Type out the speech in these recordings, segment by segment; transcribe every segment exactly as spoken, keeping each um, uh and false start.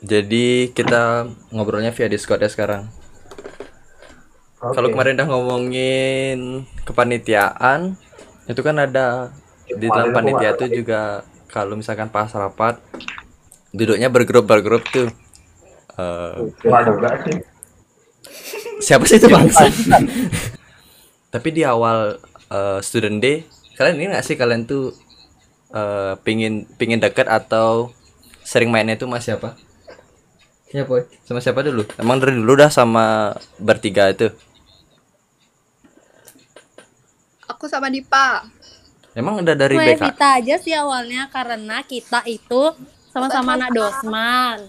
Jadi kita ngobrolnya via Discord ya sekarang. Okay. Kalau kemarin udah ngomongin kepanitiaan, itu kan ada ya, di dalam panitia itu juga kalau misalkan pas rapat duduknya bergrup-bergrup tuh. Uh, siapa sih itu bangsa? Tapi di awal uh, student day, kalian ini nggak sih kalian tuh uh, pingin pingin deket atau sering mainnya tuh mas siapa? Ya, boy. Sama siapa dulu? Emang dari dulu dah sama bertiga itu? Aku sama Dipa. Emang udah dari Maya B K? Kita aja sih awalnya karena kita itu sama-sama anak Dosman.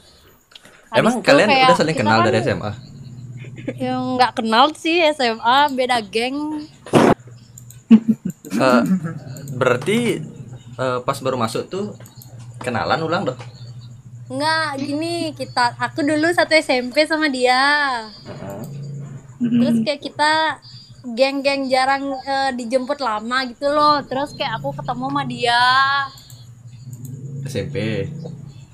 Emang kalian kayak, udah saling kenal kan dari S M A? Yang nggak kenal sih S M A, beda geng. uh, berarti uh, pas baru masuk tuh kenalan ulang dong? Enggak, gini, kita aku dulu satu S M P sama dia. Terus kayak kita geng-geng jarang e, dijemput lama gitu loh. Terus kayak aku ketemu sama dia S M P.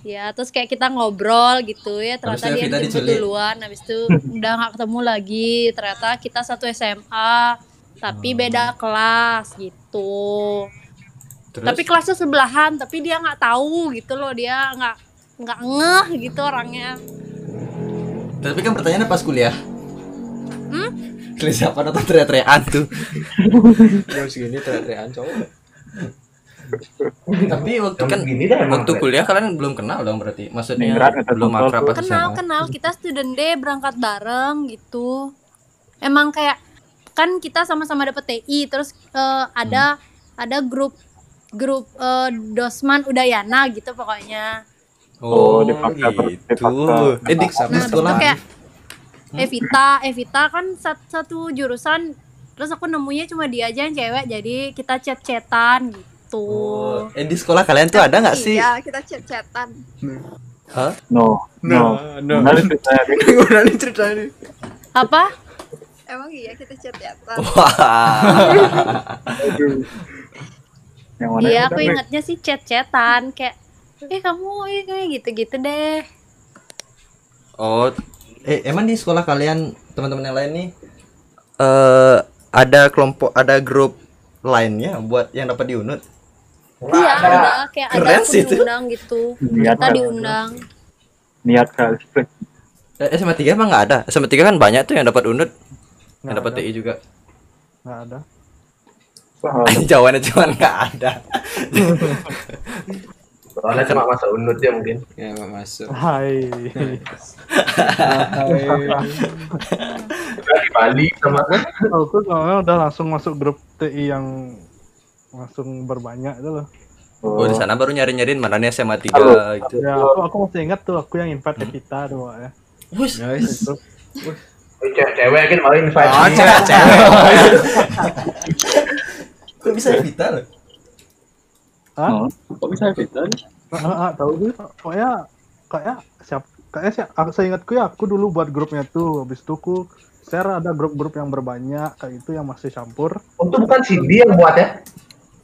Ya, terus kayak kita ngobrol gitu ya. Ternyata dia dijemput duluan, habis itu udah gak ketemu lagi. Ternyata kita satu S M A, tapi beda kelas gitu. Terus? Tapi kelasnya sebelahan, tapi dia gak tahu gitu loh, dia gak nggak ngeh gitu orangnya. Tapi kan pertanyaannya pas kuliah. Hmm? Kuliah siapa nonton teriak-teriakan tuh? Jam segini teriak-teriakan cowok. Tapi waktu kan waktu kuliah kalian belum kenal dong berarti. Maksudnya belum akrab apa sih? Kenal-kenal, kita student day berangkat bareng gitu. Emang kayak kan kita sama-sama dapet T I, terus uh, ada hmm. ada grup grup uh, Dosman Udayana gitu pokoknya. Oh, oh dipaksa, gitu. Dipaksa, dipaksa. Eh, dipaksa. Nah, terus kayak Evita, Evita kan satu, satu jurusan. Terus aku nemunya cuma dia aja yang cewek, jadi kita chat-chatan gitu. Oh, eh di sekolah kalian tuh ada nggak sih? Iya, kita chat-chatan. Hah? No, no, no. Nanti ceritanya, nanti ceritanya. Apa? Emang iya kita chat-chatan. Iya, aku ingatnya sih chat-chatan kayak. Eh kamu eh kayak gitu-gitu deh. Oh, eh emang di sekolah kalian teman-teman yang lain nih uh, ada kelompok, ada grup lainnya buat yang dapat diunut? Iya, ada kayak ada aku diundang gitu. Niat kita diundang. Niat kali. Eh, S M A tiga emang nggak ada? S M A tiga kan banyak tuh yang dapat unut, nggak yang dapat T I juga. Nggak ada. Jawabannya cuma nggak ada. Soalnya cuma masa unut ya mungkin. Ya masuk. Hai. Hai. Dari Bali sama kan? Aku soalnya udah langsung masuk grup T I yang langsung berbanyak itu loh. Oh, oh di sana baru nyari-nyariin mana nih S M A tiga gitu. Ya, aku, aku masih ingat tuh aku yang invite Evita hmm? doang ya. Wis. Nice. Cewek kan mau invite. Oh, cewek-cewek. Kok bisa Evita loh? Hah? Kok bisa Evita? Ah, tahu gue. Pokoknya kayak siap kayak sih saya ingatku ya, aku dulu buat grupnya tuh. Habis itu aku share ada grup-grup yang berbanyak kayak itu yang masih campur. Untuk bukan Cindy yang buat ya.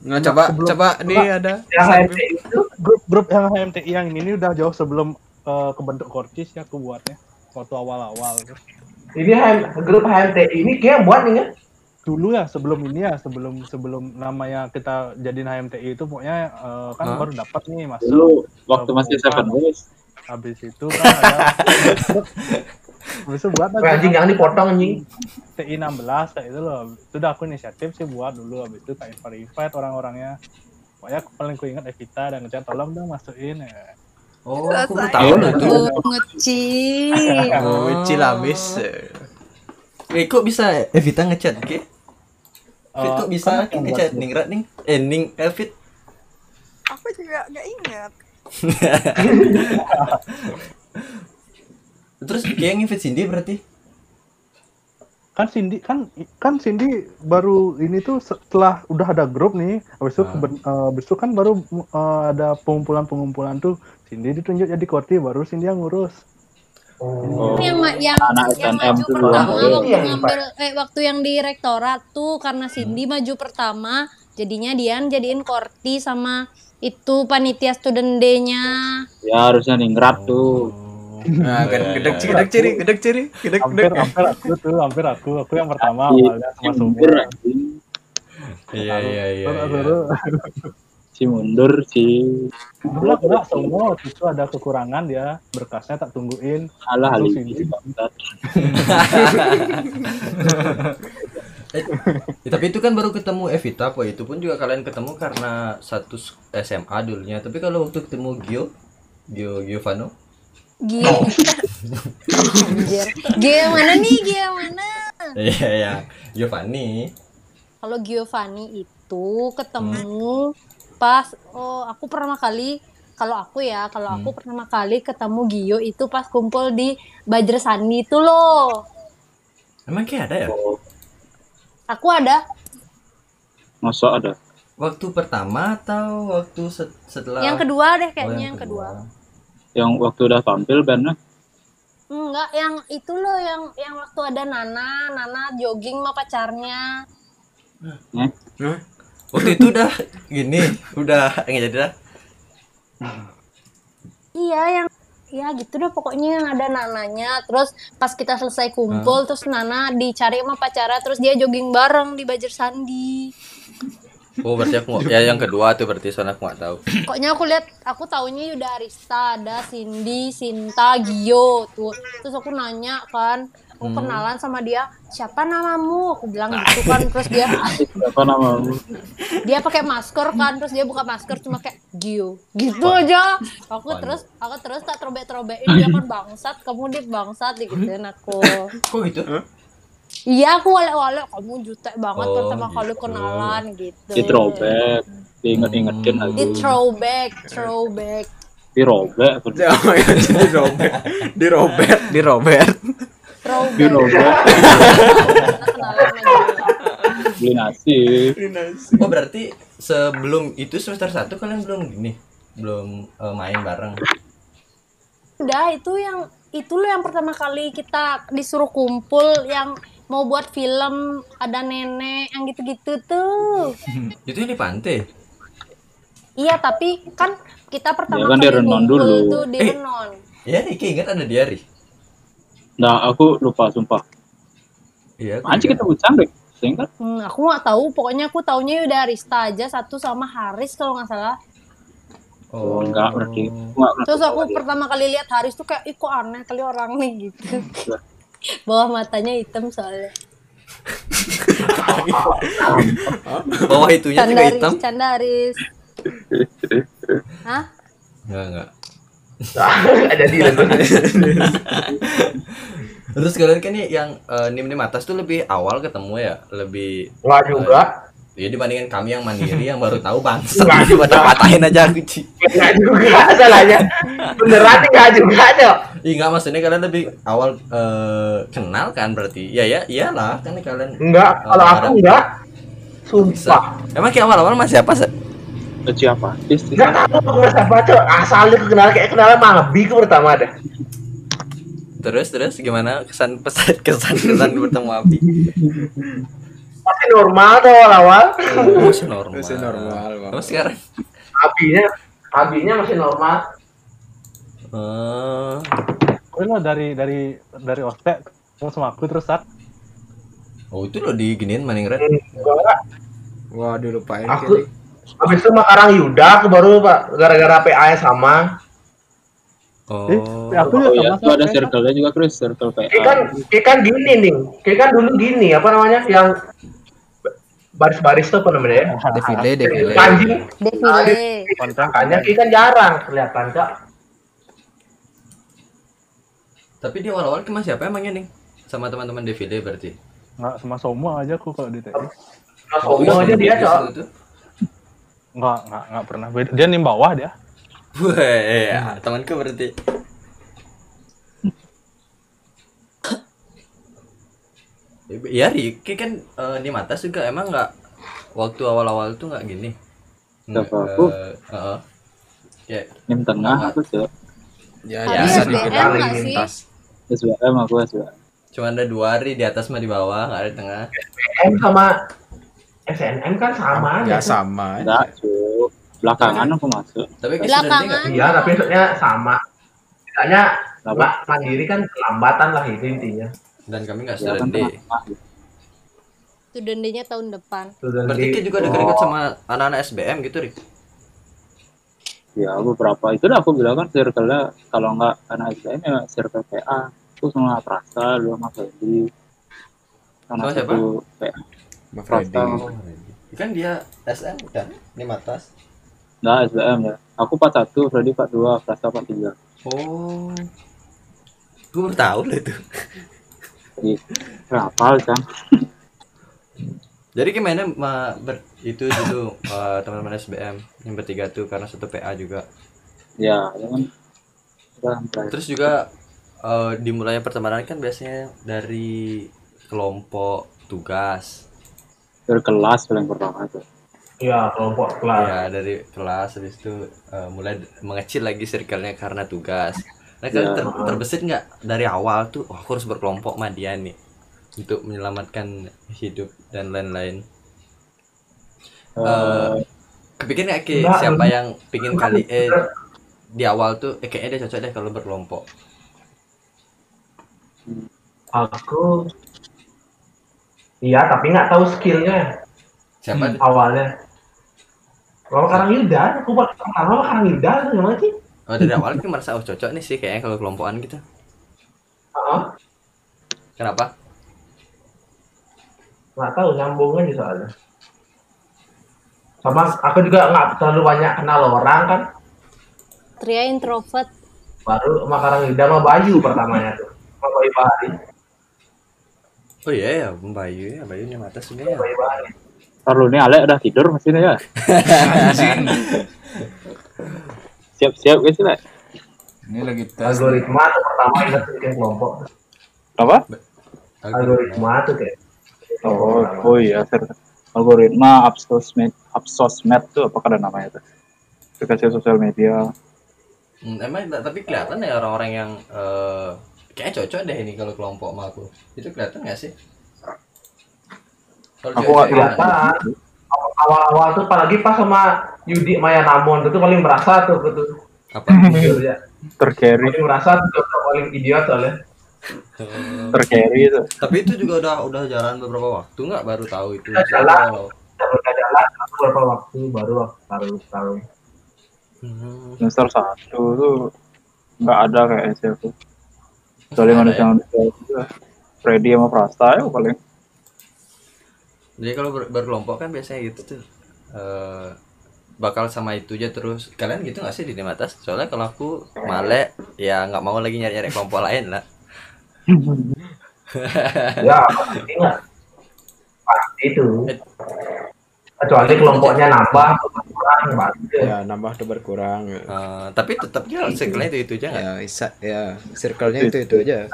Nah, coba sebelum, coba nih ada yang H M T I itu grup-grup yang H M T I yang ini, ini udah jauh sebelum uh, kebentuk Korcis ya aku buatnya. Waktu awal-awal gitu. Ini H M, grup H M T I ini kayak buat nih ya. Dulu ya sebelum ini ya sebelum sebelum namanya kita jadiin H M T I itu pokoknya uh, kan huh? baru dapat nih masuk dulu waktu uh, masih seven days. Habis itu kan ada habis itu buat anjing yang dipotong anjing T I enam belas kayak itu loh. Itu udah aku inisiatif sih buat dulu. Habis itu kayak invite orang-orangnya. Pokoknya aku paling ku ingat Evita dan ngecat tolong dong masukin ya. Oh, aku tahu tuh. Ngecil. Ngecil habis. Eh kok bisa Evita ngechat ke? Fit uh, kok bisa kan ngechat Ningrat nih? Eh Ning Elvit? Aku juga nggak ingat. Terus kayak nginvite Cindy berarti? Kan Cindy kan kan Cindy baru ini tuh setelah udah ada grup nih. Habis itu ah. uh, kan baru uh, ada pengumpulan-pengumpulan tuh Cindy ditunjuk jadi korti baru Cindy yang ngurus. Oh. Yang yang, anak yang maju itu pertama itu. Waktu iya, ngambil eh waktu yang di rektorat tuh karena Cindy hmm. maju pertama, jadinya Dian jadiin korti sama itu panitia student day-nya. Ya harusnya ningrat tuh. Nah, gedek ciri, gedek ciri, gedek ciri, gedek gedek. Hampir aku tuh, hampir aku, aku yang pertama awalnya sama Sumber. Iya iya iya. Si mundur si enggak enggak semua itu ada kekurangan ya, berkasnya tak tungguin. Alah hal ini. Eh, tapi itu kan baru ketemu Evita kok, itu pun juga kalian ketemu karena satu S M A dulunya. Tapi kalau waktu ketemu Gio, Gio Giovanni, Gio, oh. Gio mana nih, Gio mana? Iya ya, Giovanni. Kalau Giovanni itu ketemu hmm. pas, oh aku pertama kali, kalau aku ya, kalau hmm. aku pertama kali ketemu Gio itu pas kumpul di Bajra Sandhi itu loh. Emang kayak ada ya? Aku ada. Masa ada? Waktu pertama atau waktu setelah? Yang kedua deh kayaknya, oh, yang, yang kedua. kedua. Yang waktu udah tampil bandnya? Enggak, yang itu loh yang yang waktu ada Nana, Nana jogging sama pacarnya. Hah? Hah? Waktu itu udah gini, udah enggak jadi dah. Iya, yang ya gitu deh pokoknya yang ada Nananya, terus pas kita selesai kumpul hmm. terus Nana dicari sama pacara, terus dia jogging bareng di Bajra Sandhi. Oh berarti aku ya yang kedua tuh berarti soalnya aku nggak tahu. Pokoknya aku lihat, aku taunya udah Arista, ada Cindy, Sinta, Gio tuh, terus aku nanya kan, aku hmm. kenalan sama dia, siapa namamu? Aku bilang gitu kan, terus dia siapa namamu? Dia pakai masker kan, terus dia buka masker cuma kayak Gio, gitu aja. Aku terus, aku terus tak terobek-terobekin dia kan, bangsat, kamu dia bangsat, digituin aku. Kok gitu? Iya aku walek-walek, kamu jutek banget oh, pertama gitu. Kali kenalan gitu. Di throwback, diinget-ingetin lagi. Di throwback, throwback. Di robek, di robek, di robek, di robek. Di robek. Beli nasi. Oh berarti sebelum itu semester satu kalian belum gini, belum uh, main bareng. Udah itu yang itu loh yang pertama kali kita disuruh kumpul yang mau buat film, ada nenek yang gitu-gitu tuh. Itu yang di pantai. Iya tapi kan kita pertama ya kan kali renon dulu tuh di eh, renon. Iya Riki ingat ada diari. Nah aku lupa sumpah. Iya. Anjir kita bucang deh. Singkat. Hmm, aku nggak tahu. Pokoknya aku taunya udah Arista aja satu sama Haris kalau nggak salah. Oh enggak berarti. Terus aku pertama kali lihat Haris tuh kayak, ih kok aneh kali orang nih gitu. Bawah matanya hitam soalnya. Bawah itunya juga hitam. Candaris. Hah? Enggak enggak. Ada di dalam. Terus kalian kan nih yang uh, nim-nim atas tuh lebih awal ketemu ya, lebih. Enggak juga. Uh, ya dibandingkan kami yang mandiri yang baru tahu bang. Enggak juga. Patahin aja aku Ci. Enggak juga salahnya. Beneran enggak juga dong. Ih enggak maksudnya kalian lebih awal uh, kenal kan berarti. Ya ya iyalah kan kalian. Enggak, kalau aku enggak. Sumpah. Emang kayak awal-awal masih apa sih? Siapa? Enggak tahu siapa tuh. Asal lu kenal kayak kenalan mah lebih pertama dah. Terus terus gimana kesan pesan kesan kesan bertemu Abi? Masih normal tuh awal-awal. Oh, masih normal. Masih normal. Terus sekarang abinya abinya masih normal. Eh. Uh, lo dari dari dari ospek terus sama aku terus saat. Oh, itu lo diginiin maning red. Enggak. Wah, dilupain aku. Habis itu sama Karang Yuda aku baru Pak gara-gara P A sama. Oh, eh, aku oh ya, itu ada circle-nya juga Chris, circle P A. Kan, kan gini nih, kan dulu gini, apa namanya, yang baris-baris tuh apa namanya? Defile, defile. Panjang, defile. Kontrakannya kan jarang kelihatan kak. Tapi dia awal-awal sama siapa emangnya nih? Sama teman-teman defile berarti? Nggak, sama semua aja aku kalau di T I. Sama semua aja dia kak. Nggak, nggak, nggak pernah. Dia nih bawah dia. Weh, ya, temanku berarti. Ya Riki kan uh, di mata juga emang nggak waktu awal-awal tuh nggak gini. Nggak aku. Uh, uh, ya. Yang tengah apa tuh? Ya, ya, S B M nggak sih? S B M aku S B M. Cuma ada dua hari di atas sama di bawah, nggak ada di tengah. S B M sama S N M kan sama ya, aja. Sama. Enggak, cu. Belakangan aku masuk. Tapi belakangan. Iya, tapi maksudnya sama. Tidaknya Mbak Mandiri kan kelambatan lah itu intinya. Dan kami nggak student day. Student day-nya tahun depan. Berarti kita juga dekat-dekat sama anak-anak S B M gitu, Rik? Ya, beberapa. Itu udah aku bilang kan circle-nya. Kalau nggak anak S B M ya circle P A. Aku sama Prasta, dua sama Freddy. Sama siapa? P A. Prasta. Kan dia S M kan? Ini Matas. Nah, S B M ya. Aku empat satu, Freddy empat dua, Prasta empat tiga. Oh. Gue baru tahu lah itu. Iya. Rapal, Cang. Jadi gimana ma, ber, itu dulu uh, teman-teman S B M yang bertiga tuh karena satu P A juga. Ya, ya kan. Terus juga uh, dimulai pertemanan kan biasanya dari kelompok tugas. Dari kelas paling pertama tuh. Iya, kelompok kelas. Iya, dari kelas habis itu uh, mulai mengecil lagi circle-nya karena tugas. Nah, kalian ya. ter terbesit nggak dari awal tuh, oh, aku harus berkelompok sama dia nih untuk menyelamatkan hidup dan lain-lain. Uh, Kepikiran nggak ke siapa yang pingin kali eh di awal tuh eh, kayaknya dia cocok deh kalau berkelompok. Aku iya, tapi nggak tahu skillnya. Siapa hmm. awalnya? Kalau Karang Yuda, aku buat pertama Karang Yuda gimana sih? Oh, dari awal aku merasa oh, cocok nih sih kayaknya kalau kelompokan kita. Uh-huh. Kenapa? Nggak tahu, nyambung aja soalnya. Sama aku juga nggak terlalu banyak kenal orang kan. Tria introvert. Baru sama Karang Yuda sama Bayu pertamanya tuh, sama Bayu Ari. Oh iya ya, Bayu ya, Bayu yang atas juga ya. Kalau ini Ale udah tidur masih ya. Siap-siap guys lah. Ini lagi tes. Algoritma tuh pertama kita bikin kelompok. Apa? Algoritma tuh kayak. Oh, oh iya. Algoritma absos med, absos med tuh apa kan namanya tuh? Aplikasi sosial media. Hmm, emang tapi kelihatan ya orang-orang yang uh... kayaknya cocok deh ini kalau kelompok sama aku. Itu kelihatan nggak sih? Kalo aku nggak kelihatan. Awal-awal tuh apalagi pas sama Yudi Maya Namun itu paling merasa tuh gitu. Apa? Tercarry. Paling merasa tuh paling idiot oleh. Tercarry itu. Tapi itu juga udah udah jalan beberapa waktu nggak baru tahu itu. Udah jalan. Udah jalan beberapa waktu baru baru tahu. Hmm. Semester satu tuh nggak ada kayak siapa. Soalnya mana yang ya. Freddy sama Prasta ya paling. Jadi kalau ber- berkelompok kan biasanya gitu tuh uh, bakal sama itu aja terus. Kalian gitu nggak sih di Dimatas? Soalnya kalau aku malek ya nggak mau lagi nyari-nyari kelompok lain lah. Ya pasti lah. Pasti itu. Kecuali kelompoknya nambah atau berkurang, ya nambah atau berkurang. Uh, tapi tetapnya circle-nya itu itu aja nggak? Ya, isa- ya circle-nya itu itu aja.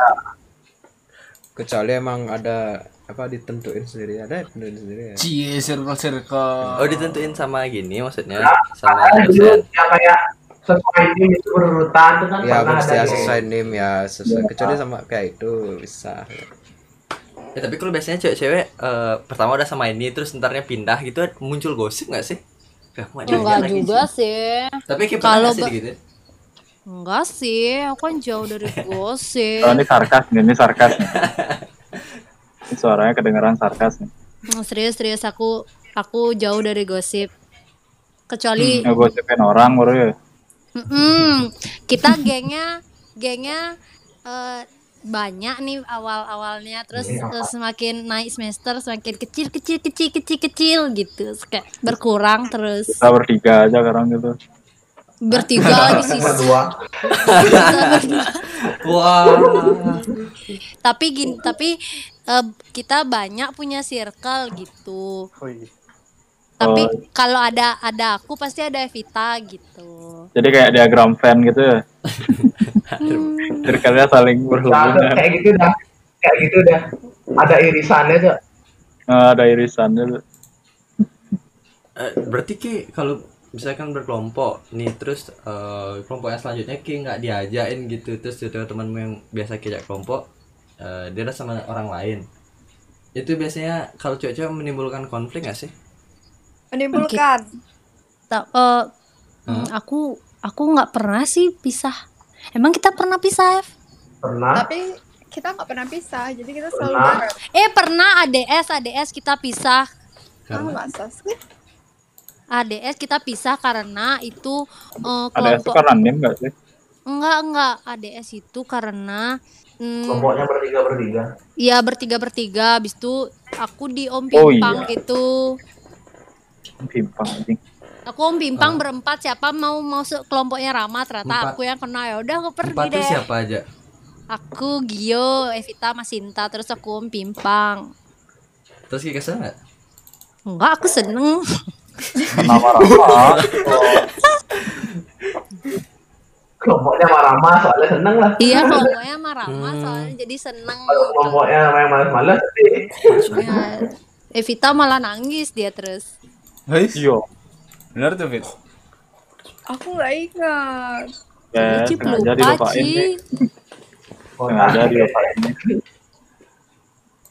Kecuali emang ada apa ditentuin sendiri, ada ditentuin sendiri. Ya? Cie circle-circle. Oh ditentuin sama gini maksudnya? Ya, sama dulu yang kayak sesuai name itu berurutan itu kan? Ya mesti ya, sesuai name ya sesuai. Kecuali sama kayak itu bisa. Ya, tapi kalau biasanya cewek-cewek uh, pertama udah sama ini terus entarnya pindah gitu muncul gosip nggak sih? Gak, enggak juga sih. sih. Tapi kalau be- gitu. Enggak sih, aku kan jauh dari gosip. Oh, ini sarkas, ini sarkas. Nih. Suaranya kedengeran sarkas nih. Serius-serius aku aku jauh dari gosip. Kecuali hmm, gosipin orang baru ya. Mm-mm. Kita gengnya gengnya uh, banyak nih awal-awalnya terus ya. Semakin naik semester semakin kecil kecil kecil kecil kecil gitu kayak berkurang terus kita bertiga aja sekarang gitu bertiga lagi sih berdua wow tapi gini tapi uh, kita banyak punya circle gitu oh, iya. Tapi oh. Kalau ada ada aku pasti ada Evita gitu jadi kayak diagram fan gitu ya. Hmm. Circle-nya saling berhubungan. Nah, kayak gitu dah. Kayak gitu dah. Ada irisannya tuh. Nah, ada irisannya tuh. Uh, berarti ki kalau misalkan berkelompok nih, terus uh, kelompok yang selanjutnya kayak nggak diajakin gitu, terus ada temanmu yang biasa kerja kelompok uh, dia ada sama orang lain, itu biasanya kalau cewek-cewek menimbulkan konflik nggak sih? Menimbulkan. Okay. Tak, uh, huh? aku aku nggak pernah sih pisah. Emang kita pernah pisah? F? Pernah. Tapi kita nggak pernah pisah, jadi kita selalu bareng. Eh pernah A D S A D S kita pisah. Kamu nggak sas? A D S kita pisah karena itu uh, kelompok. A D S itu kan random nggak sih? Enggak, enggak. A D S itu karena mm, kelompoknya bertiga bertiga. Iya bertiga bertiga. Abis itu aku di Om Pimpang. Oh, iya. Itu. Om Pimpang. Aku Om Pimpang ah. Berempat. Siapa mau mau kelompoknya Rama? Ternyata empat. Aku yang kena. Ya udah aku pergi empat deh. Siapa aja? Aku Gio, Evita, Mas Sinta. Terus aku Om Pimpang. Terus kayak kesel nggak? Enggak, aku seneng. Marah-marah. Kelompoknya marah-marah soalnya seneng lah. Iya, kelompoknya marah-marah soalnya jadi seneng. Kelompoknya malas-malas sih. Ya, Evita malah nangis dia terus. Hei, yo. Benar tuh, Fit. Aku nggak ingat. Ya, Cip lupa, Cip. Sengaja dilupain.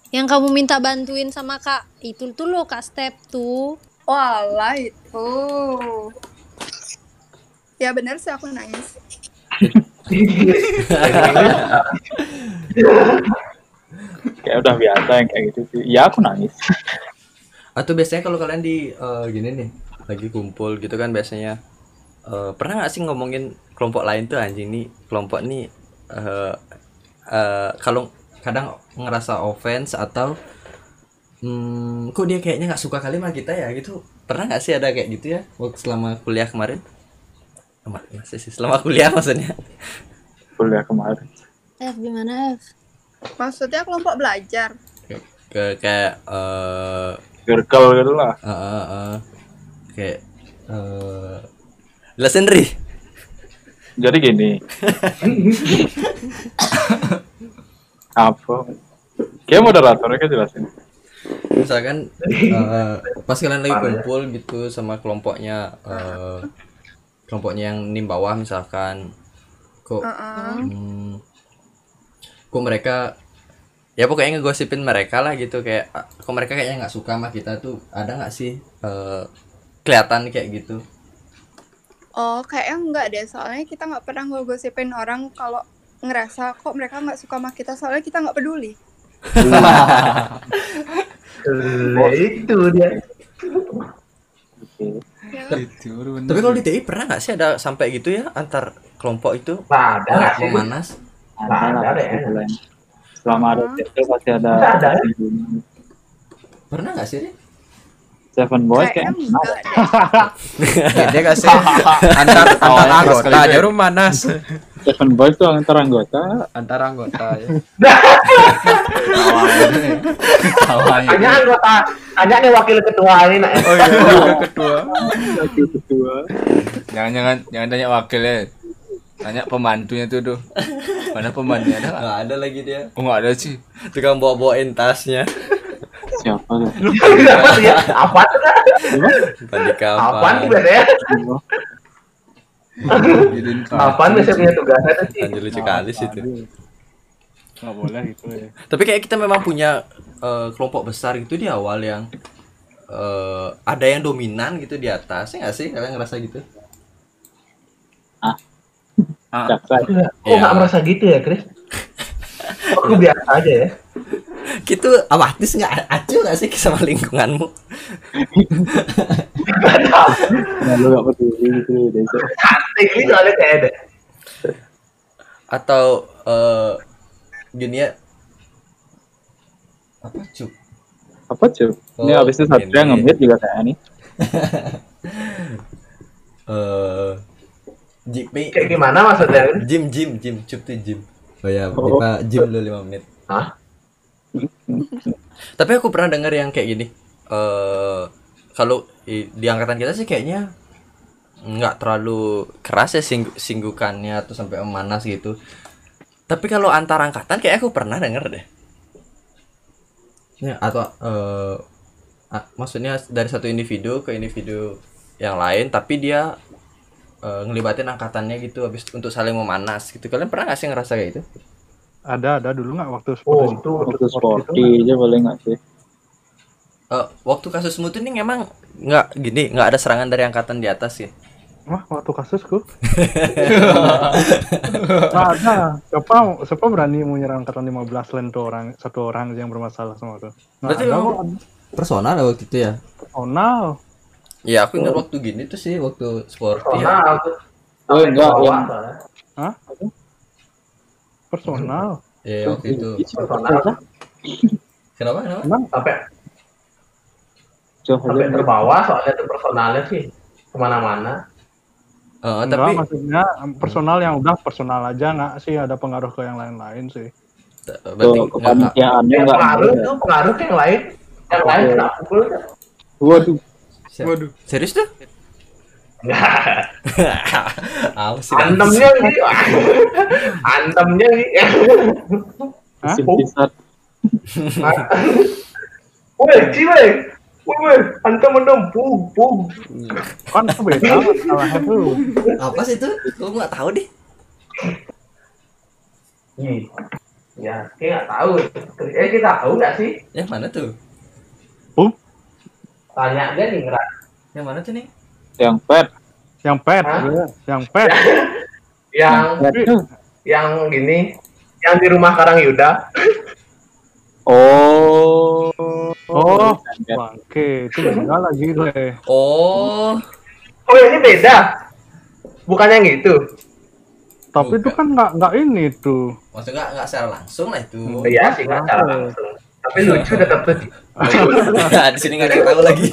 Yang kamu minta bantuin sama Kak, itu tuh lo Kak Step tuh. Walah itu. Ya benar sih aku nangis. Kayak udah biasa yang kayak gitu sih. Ya aku nangis. Atau biasanya kalau kalian di uh, gini nih, lagi kumpul gitu kan biasanya uh, pernah nggak sih ngomongin kelompok lain tuh anjing nih, kelompok nih uh, uh, kalau kadang ngerasa offense atau hmm, kok dia kayaknya nggak suka kali sama kita ya gitu. Pernah nggak sih ada kayak gitu ya waktu selama kuliah kemarin? Masih sih selama kuliah maksudnya. Kuliah kemarin. F gimana F? Maksudnya kelompok belajar. Ke kayak eh circle gitu lah. Heeh heeh. Kayak eh lesenri. Jadi gini. Apa? Kayak moderatornya kan jelasin. Misalkan uh, pas kalian lagi kumpul gitu sama kelompoknya uh, kelompoknya yang di bawah misalkan kok uh-uh. hmm, kok mereka ya pokoknya ngegosipin mereka lah gitu, kayak kok mereka kayaknya nggak suka sama kita tuh, ada nggak sih uh, kelihatan kayak gitu? Oh kayaknya nggak deh, soalnya kita nggak pernah ngegosipin orang kalau ngerasa kok mereka nggak suka sama kita, soalnya kita nggak peduli. Oh, itu dia. Ya. Tapi kalau di T I pernah nggak sih ada sampai gitu ya antar kelompok itu? Nah, ada sih. Memanas. Nah, nah, ada ya. Selama ada itu pasti ada. Ada. Pernah nggak sih? Seven Boys kayak dia kasih antar antar anggota aja rumanas. Seven Boys tuh antar anggota, antar anggota ya. Hanya anggota, hanya nih wakil ketua ini. Oh iya, wakil ketua. Wakil ketua. Jangan jangan jangan tanya wakilnya. Tanya pembantunya tuh tuh. Mana pembantunya ada? Enggak ada lagi dia. Oh enggak ada sih. Tukang bawa-bawain tasnya. Siapa tuh? Apa tuh? Apaan tuh biasanya? Apaan biasanya punya tugasnya tuh sih? Anjir lucu kali sih tuh. Gak boleh gitu ya. Tapi kayak kita memang punya uh, kelompok besar gitu di awal yang uh, ada yang dominan gitu di atas, ya gak sih? Kalian ngerasa gitu? Ah? Ah. Kok gak merasa gitu ya, Chris? Aku biasa aja ya. Gitu amatis nggak acuh nggak sih sama lingkunganmu? Lalu nggak peduli gitu deh. Ini soalnya kayak ada. Atau uh, gini ya apa cup? Apa cup? Oh, ini abis itu Satria ngemit juga kayak ini. Eh, Jimmy. Kayak gimana maksudnya? Jim Jim Jim cup tuh Jim. Oh ya, kita Jim dulu lima menit. Hah? Tapi aku pernah dengar yang kayak gini. Uh, kalau di angkatan kita sih kayaknya nggak terlalu keras ya singgu- singgukannya atau sampai memanas gitu. Tapi kalau antar angkatan kayak aku pernah dengar deh. Ya, atau uh, maksudnya dari satu individu ke individu yang lain, tapi dia uh, ngelibatin angkatannya gitu habis untuk saling memanas gitu. Kalian pernah nggak sih ngerasa kayak gitu? Ada, ada dulu nggak waktu sporty? Oh, itu waktu sporty aja boleh nggak sih? Uh, waktu kasus mutu ini emang nggak gini, nggak ada serangan dari angkatan di atas ya? Wah, waktu kasusku. Nah, nah, siapa, siapa berani mau nyerang angkatan lima belas lain tuh orang, satu orang yang bermasalah semua tuh. Nah, berarti ada, personal waktu itu ya? Personal. Ya, aku ingat oh. waktu gini tuh sih, waktu sporty. Personal. Ya. Oh, enggak. Hah? Personal. Iya, waktu itu. Personal. Kenapa? Kenapa? Emang? Sampai sampai terbawa soalnya itu personalnya sih kemana-mana. Uh, Enggak, tapi maksudnya personal yang udah personal aja nggak sih ada pengaruh ke yang lain-lain sih. Berarti kepanitiaannya nggak pengaruh tuh pengaruh ke yang lain, yang lain kena pukul. Waduh, waduh, serius tuh? Antemnya nih, antemnya nih. Simpisat. Woi, cium. Woi, antem antem bung bung. Kan beda masalahnya tuh. Apa sih itu? Gua enggak tahu deh. Ih. Ya, kita enggak tahu. Eh, kita tahu enggak sih? Yang mana tuh? Bung. Tanya aja nih, Ngerak. Yang mana tuh nih? Yang pet. Yang pet. Yang pet. Yang yang gini, yang di rumah Karang Yuda. Oh. Oh, bangke, itu beda lagi deh. Oh. Oh, ini beda. Bukannya yang itu. Tapi itu kan enggak enggak ini tuh. Maksudnya enggak enggak secara langsung lah itu. Iya, sih enggak secara langsung. Tapi lucu tetap tuh. Nah, di sini enggak ada tahu lagi.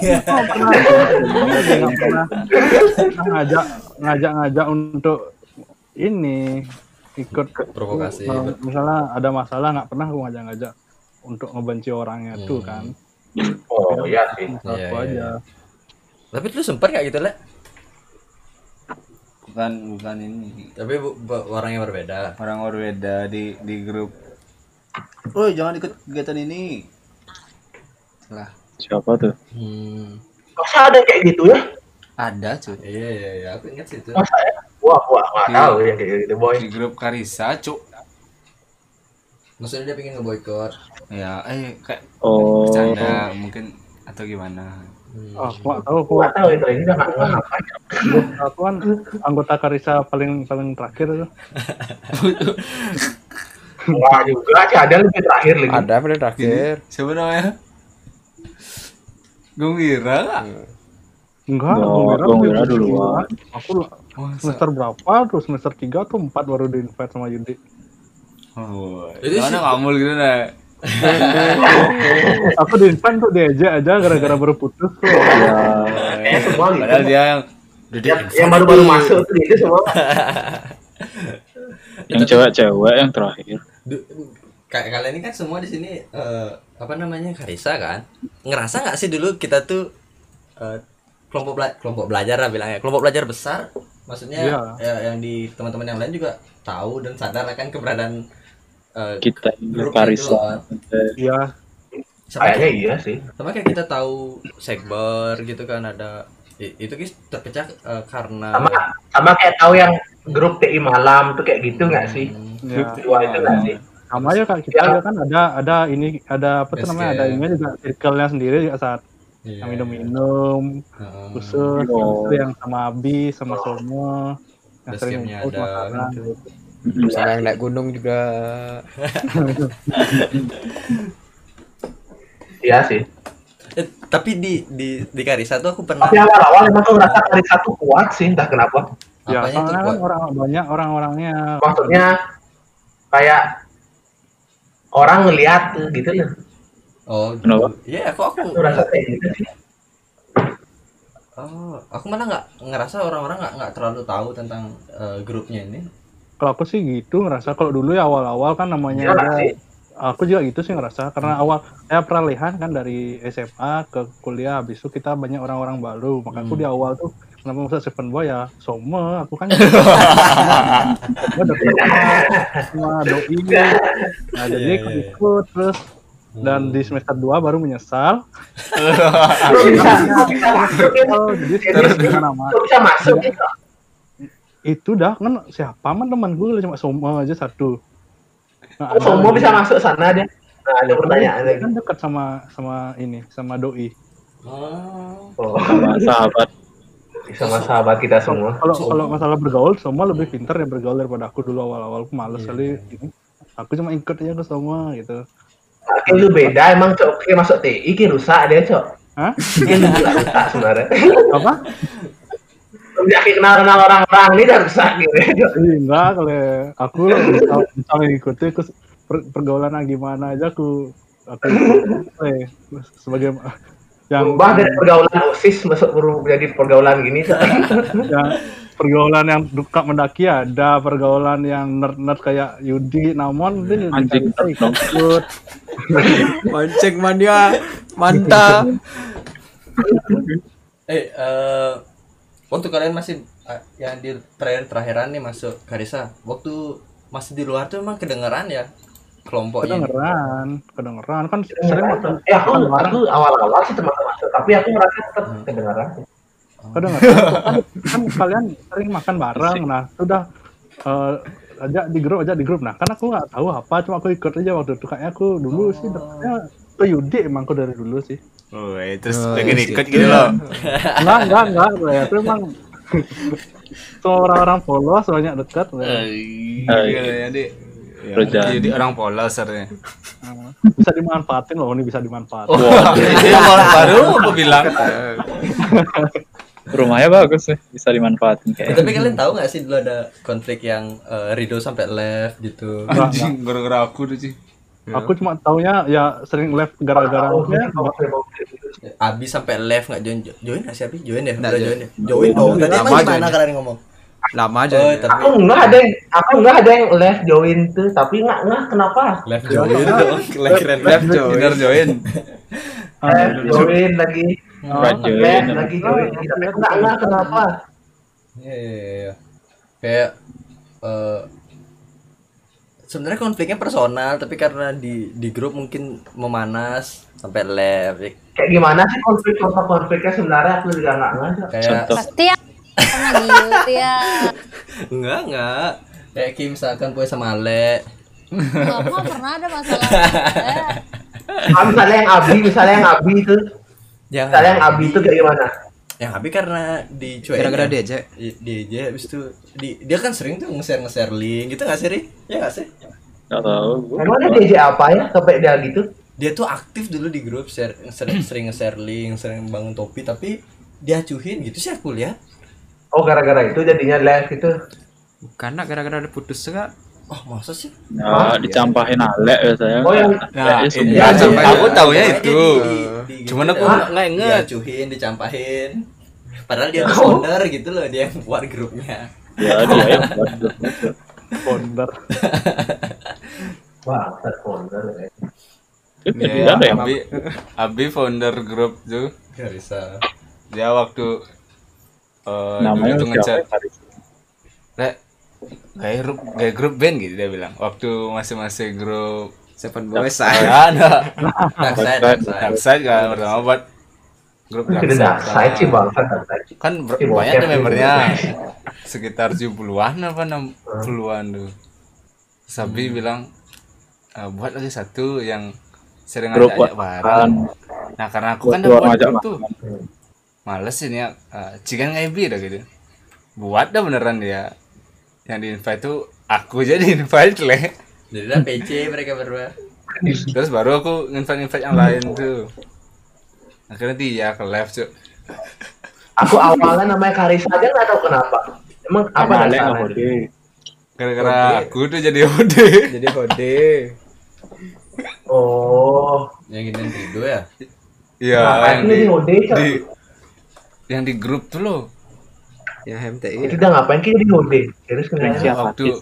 Ngajak ngajak-ngajak untuk ini ikut provokasi. Misalnya ada masalah enggak pernah gua ngajak-ngajak untuk ngebenci orangnya hmm. tuh kan. Oh iya sih. Iya, iya. Aja. Tapi lu sempat enggak gitu, Le? Bukan bukan ini. Tapi bu, bu, orangnya berbeda. Orang berbeda di di grup. Oh, jangan ikut kegiatan ini. Lah, siapa tuh? Hmm. Masa ada kayak gitu ya? Ada, cuy. Iya, iya, iya. Aku ingat sih itu. Masa ya? Wah, wah, enggak tahu yang kayak gitu, boy. Di grup Karissa, cuy. Maksudnya dia pengen ngeboikot. Ya, eh kayak oh. bercanda mungkin atau gimana. Oh, aku nggak tahu, aku nggak tahu itu ini nggak apa. Aku kan anggota Karissa paling paling terakhir itu. Wah juga sih ada lebih terakhir lagi. Ada paling terakhir. Siapa namanya? Gungira nggak? Enggak, Gungira duluan. Aku semester berapa tuh? Semester tiga atau empat baru di-invite sama Yudi. Oh, itu sih ngamul gitu nih. Aku diinfan tuh diajak aja gara-gara baru putus tuh. Ya. Eh, semua gitu. Padahal dia yang yang, yang baru-baru masuk tuh itu semua. Yang cewek-cewek yang terakhir. Kayak kalian ini kan semua di sini uh, apa namanya Karissa kan? Ngerasa nggak sih dulu kita tuh uh, kelompok bela- kelompok belajar lah bilangnya, kelompok belajar besar. Maksudnya ya. Ya, yang di teman-teman yang lain juga tahu dan sadar akan keberadaan Uh, kita grup Karissa, iya, kayaknya iya sih. Sama kayak kita tahu sekber gitu kan ada, I, itu guys terpecah uh, karena sama sama kayak tahu yang grup T I malam tuh kayak gitu nggak hmm, sih? Ya. Dua itu nggak sih? Sama ya kak kita ya. Kan ada ada ini ada apa tuh namanya ada ini juga circle-nya sendiri juga saat yeah. minum-minum, hmm. khusus oh. yang sama Abi sama oh. semua, yang sering ikut makanan. Gitu. Misalnya naik gunung juga. Iya sih. Eh, tapi di di di Karissa tuh aku pernah. Tapi awal-awal emang tuh ngerasa Karissa tuh kuat sih, entah kenapa. Ya, karena kan orang banyak orang-orangnya. Maksudnya kayak orang ngelihat gitu loh. Oh, kenapa? Iya, aku aku ngerasa kayak gitu sih. Oh, aku malah nggak ngerasa orang-orang nggak nggak terlalu tahu tentang uh, grupnya ini. Kalau aku sih gitu ngerasa kalau dulu ya awal-awal kan namanya ya, aku juga gitu sih ngerasa karena awal saya peralihan kan dari S M A ke kuliah habis itu kita banyak orang-orang baru maka aku hmm. di awal tuh kenapa masa Seven Boy ya semua aku kan semua doi nah jadi ikut terus dan di semester dua baru menyesal. Itu dah kan siapa man teman gue cuma somo aja satu. Nah, oh, somo bisa masuk sana deh. Nah, ada pertanyaan lagi. Kan dekat sama sama ini, sama doi. Oh, oh sama sahabat. Sama sahabat kita semua. Kalau kalau masalah bergaul, semua lebih pintar yang bergaul daripada aku dulu awal-awal. Aku malas kali ini. Aku cuma ikut aja ke semua gitu. Oke, lu beda emang Cok. Oke, masuk T I ki rusak dia Cok. Hah? Dia rusak sebenarnya. Apa? Udah kenal-kenal orang-orang ini udah rusak gitu. Enggak, kalau aku bisa mengikuti aku pergaulan gimana aja aku aku eh sebagai yang bah dari pergaulan OSIS masuk menjadi pergaulan gini. Ya, pergaulan yang duka mendaki ada, pergaulan yang nerd-nerd kayak Yudi, namun itu anjing takut. Mancing mania, manta. Eh, uh, waktu kalian masih uh, yang di terakhir-terakhiran nih masuk Karissa, waktu masih di luar tuh emang kedengeran ya? Kelompoknya kedengeran, kedengeran kan sering waktu eh aku aku awal-awal sih termasuk tapi aku merasa tetap hmm. kedengeran oh. kedengeran kan kalian sering makan bareng. Nah sudah uh, aja di grup aja di grup nah kan aku nggak tahu apa cuma aku ikut aja waktu itu kayaknya aku dulu oh. sih dekatnya ke Yudi emang aku dari dulu sih oh eh, terus oh, pengen ikut gitu loh nggak nggak nggak ya itu emang semua orang-orang polos banyak dekat ya deh. Ya, jadi orang pola sernya bisa dimanfaatin loh ini bisa dimanfaatin. Oh, orang baru aku bilang rumahnya bagus sih bisa dimanfaatin kayak. Tapi kalian tahu nggak sih dulu ada konflik yang uh, Ridho sampai left gitu? Anjing gara-gara aku tuh sih. Aku cuma taunya ya sering left gara-gara Abi sampai left nggak join join nggak sih Abi join ya udah join ya join dong. Tadi emang gimana kalian ngomong? Lama aja. Oh, ya. Tapi... Aku enggak ada yang aku enggak ada yang left join tuh, tapi enggak enggak kenapa? Left join dong, left join, left join. Left join lagi. Oh, right join left lagi join. Enggak enggak kenapa? Iya iya iya. Kayak uh, sebenarnya konfliknya personal, tapi karena di di grup mungkin memanas sampai left. Kayak gimana sih konflik konfliknya sebenarnya aku juga enggak ngerti. Kayak sama Gio ya. Enggak, enggak. Kayak Kim misalkan gue sama Ale. Enggak pernah ada masalah. Abi misalnya yang Abi, misalnya yang Abi itu. Yang misalnya yang Abi itu kayak gimana? Yang Abi karena dicuekin. Gara-gara dia aja. Dia aja habis itu di, dia kan sering tuh nge-share-nge-share link gitu enggak sih, Ri? Ya enggak sih? Enggak tahu. Emang dia D J apa ya sampai dia gitu? Dia tuh aktif dulu di grup share sering nge-share link, sering bangun topi tapi dia cuhin gitu sih aku lihat. Oh gara-gara itu jadinya live itu? Bukan, gara-gara ada putus enggak? Oh masa sih? Nah, nah dicampahin ya. Ale biasanya. Oh yang nah, ya, ya, ya, aku taunya ya, itu. Di, di, di, cuman gitu aku nggak inget. Dicuhin, dicampahin. Padahal dia founder oh. gitu loh, dia yang buat grupnya. Ya dia yang buat grupnya. Founder. Wah, founder ya. Itu ya, ya, Abi, Abi founder grup tuh. Gak bisa. Dia waktu Uh, namanya itu ngecat, lek kayak grup kayak grup band gitu dia bilang. Waktu masing-masing grup Seven Boys saya ada, Darkside kan pertama buat grup Darkside kan banyak tuh membernya sekitar tujuh puluhan apa enam puluhan tuh. Sabi bilang buat lagi satu yang sering ngajak bareng. Nah karena aku kan udah buat tuh. Males ini ya, uh, cikan ngebi dah gitu. Buat dah beneran dia. Yang di invite tuh aku jadi invite leh. Jadi lah P C mereka berdua. Terus baru aku invite-invite yang lain tuh. Akhirnya dia ke live cuy. Aku awalnya namanya Karissa aja nggak tahu kenapa. Emang apa namanya? Gara-gara aku tuh jadi Ode. Jadi Ode. Oh. Yang ini Ridho ya? Iya. Yang di Ode cuy. Yang di grup tuh lo yang M T I kita ngapain kita di Hode terus kenanya waktu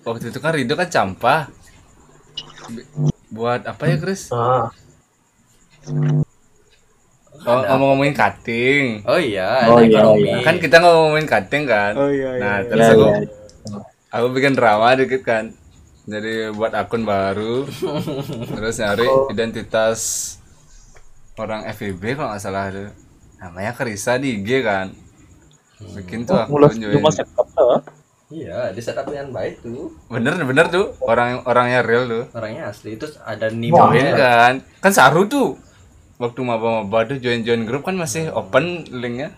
waktu itu kan Ridho kan campah buat apa ya Chris ah. oh, ngomong-ngomongin cutting oh iya oh, iya, iya kan kita ngomongin cutting kan oh, iya, iya, nah iya, terus iya, aku iya. aku bikin drama dikit kan Jadi buat akun baru, terus nyari oh. identitas orang F E B kalau nggak salah tuh. Namanya Karissa di I G kan. Bikin tuh oh, akun join. Iya, di setup dengan baik tuh. Bener bener tuh, orang orangnya real tuh. Orangnya asli, terus ada nimanya kan. Kan saru tuh. Waktu maba-maba tuh join-join grup kan masih open linknya.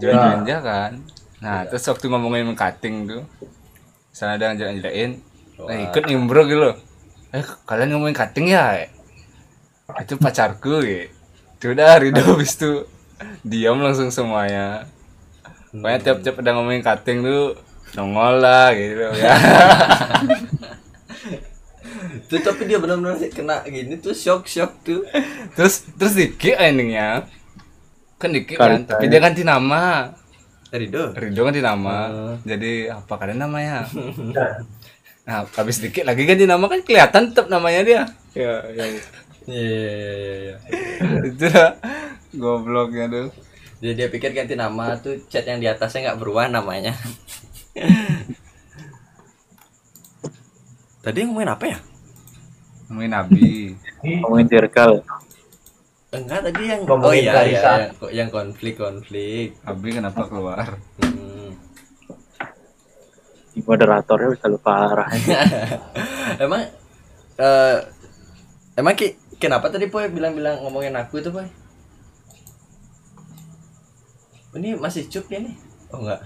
Join-join aja kan. Nah, ya. Terus waktu ngomongin cutting tuh. Sana ada yang jalan-jalanin. Nah, ikut nimbrok gitu. Eh, kalian ngomongin cutting ya? Itu pacarku ya. Itu udah Ridho habis itu diam langsung semuanya. Pokoknya tiap-tiap ada ngomongin cutting tuh nongol lah gitu ya. Tuh tapi dia benar-benar kena gini tuh shock-shock tuh. Terus terus dikit endingnya. Kan dikit kan, tapi dia ganti nama. Ridho. Ridho ganti nama. Jadi apa kalian namanya? Nah, habis dikit lagi ganti nama kan kelihatan tetap namanya dia. Iya, iya. Iya, iya, iya. Itu lah gobloknya tuh. Jadi dia pikir ganti nama tuh chat yang di atasnya enggak berubah namanya. Tadi ngomongin apa ya? Ngomongin Abi. Ngomongin circle. Enggak, tadi yang oh iya, iya, yang konflik-konflik. Abi kenapa keluar? Moderatornya bisa lupa arah. Emang uh, emang ki, kenapa tadi Poy bilang-bilang ngomongin aku itu Poy? Ini masih cup ya nih? Oh enggak.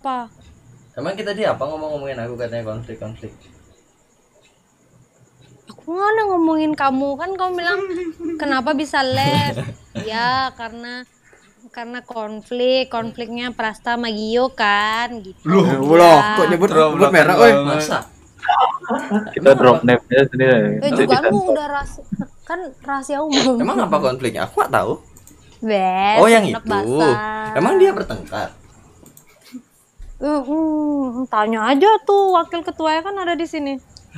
Apa? Emang kita tadi apa ngomong-ngomongin aku katanya konflik-konflik? Aku nggak ngomongin kamu kan kamu bilang kenapa bisa lab? Ya karena karena konflik, konfliknya Prasta sama Gio kan gitu. Loh, ya. Kok nyebut nyebut merah oi. Masa? Kita drop name-nya sendiri. Eh, juga kamu udah rahasia kan rahasia umum. Emang apa konfliknya? Aku enggak tahu. Best, oh, yang itu. Basah. Emang dia bertengkar? Uh, uh, tanya aja tuh wakil ketuanya kan ada di sini.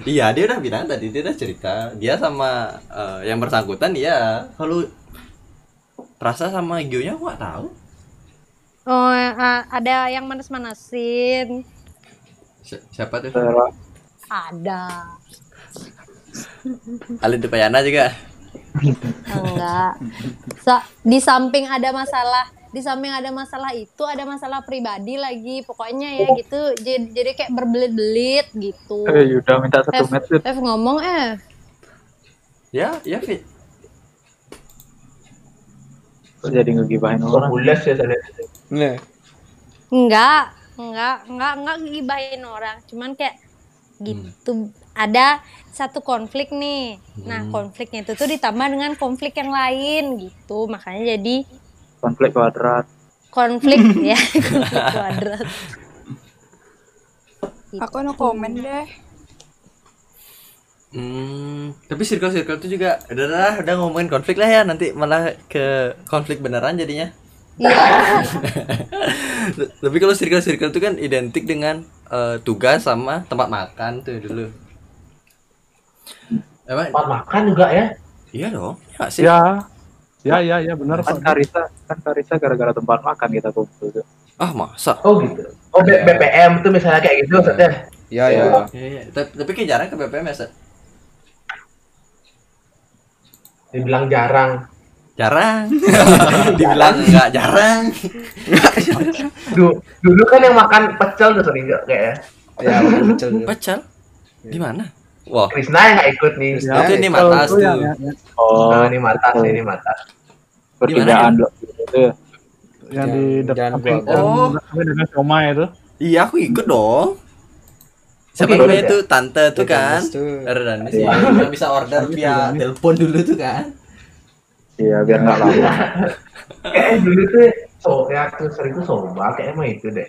Iya, dia udah bilang tadi, dia udah cerita. Dia sama uh, yang bersangkutan ya. Kalau Prasa sama Gio-nya aku gak tahu. Oh, uh, ada yang manas-manasin. Si- siapa tuh? Ada. Alin Depayana juga? Enggak. So, di samping ada masalah, di samping ada masalah itu ada masalah pribadi lagi. Pokoknya ya oh. gitu. Jadi, jadi kayak berbelit-belit gitu. Eh, Yuda minta satu menit. F ngomong eh. Ya, ya Fit. Kok jadi ngegibahin orang? Bulas ya tadi. Nih. Enggak, enggak, enggak, enggak ngegibahin orang. Cuman kayak gitu. Hmm. Ada satu konflik nih. Hmm. Nah, konfliknya itu tuh ditambah dengan konflik yang lain gitu. Makanya jadi konflik kuadrat. Konflik ya, konflik kuadrat. Gitu. Aku no komen deh. Hmm, tapi circle-circle itu juga udah udah, udah ngomongin konflik lah ya, nanti malah ke konflik beneran jadinya. Iya. Yeah. Tapi kalau circle-circle itu kan identik dengan uh, tugas sama tempat makan tuh dulu. Emang tempat makan juga ya? Iya dong. Ya sih. Ya. Ya ya ya benar kan Karissa, kan Karissa gara-gara tempat makan kita kumpul tuh. Ah, masa? Oh gitu. Oh B- BPM tuh misalnya kayak gitu maksudnya. Iya ya. Iya, tapi kayak jarang ke B P M ya, Sat. Dibilang jarang. Jarang. Dibilang enggak jarang. Dulu, dulu kan yang makan pecel tuh sering enggak kayak ya. Ya, pecel. Pecel? Di mana? Wah. Krisna yang enggak ikut nih. Krisna itu nih Matas tuh. Ya, ya, ya. Oh, nah, ini Matas, oh. ini Matas. Perpindahan blok itu. Yang di depan blok. Oh, ada Soma itu. Iya, aku ikut dong. Siapa okay, namanya tuh tante tuh kan? Redan sih. Yang bisa order via telepon dulu tuh kan? Iya, biar enggak lama. Eh, dulu tuh so ya tuh sering tuh soba kayak emang itu deh.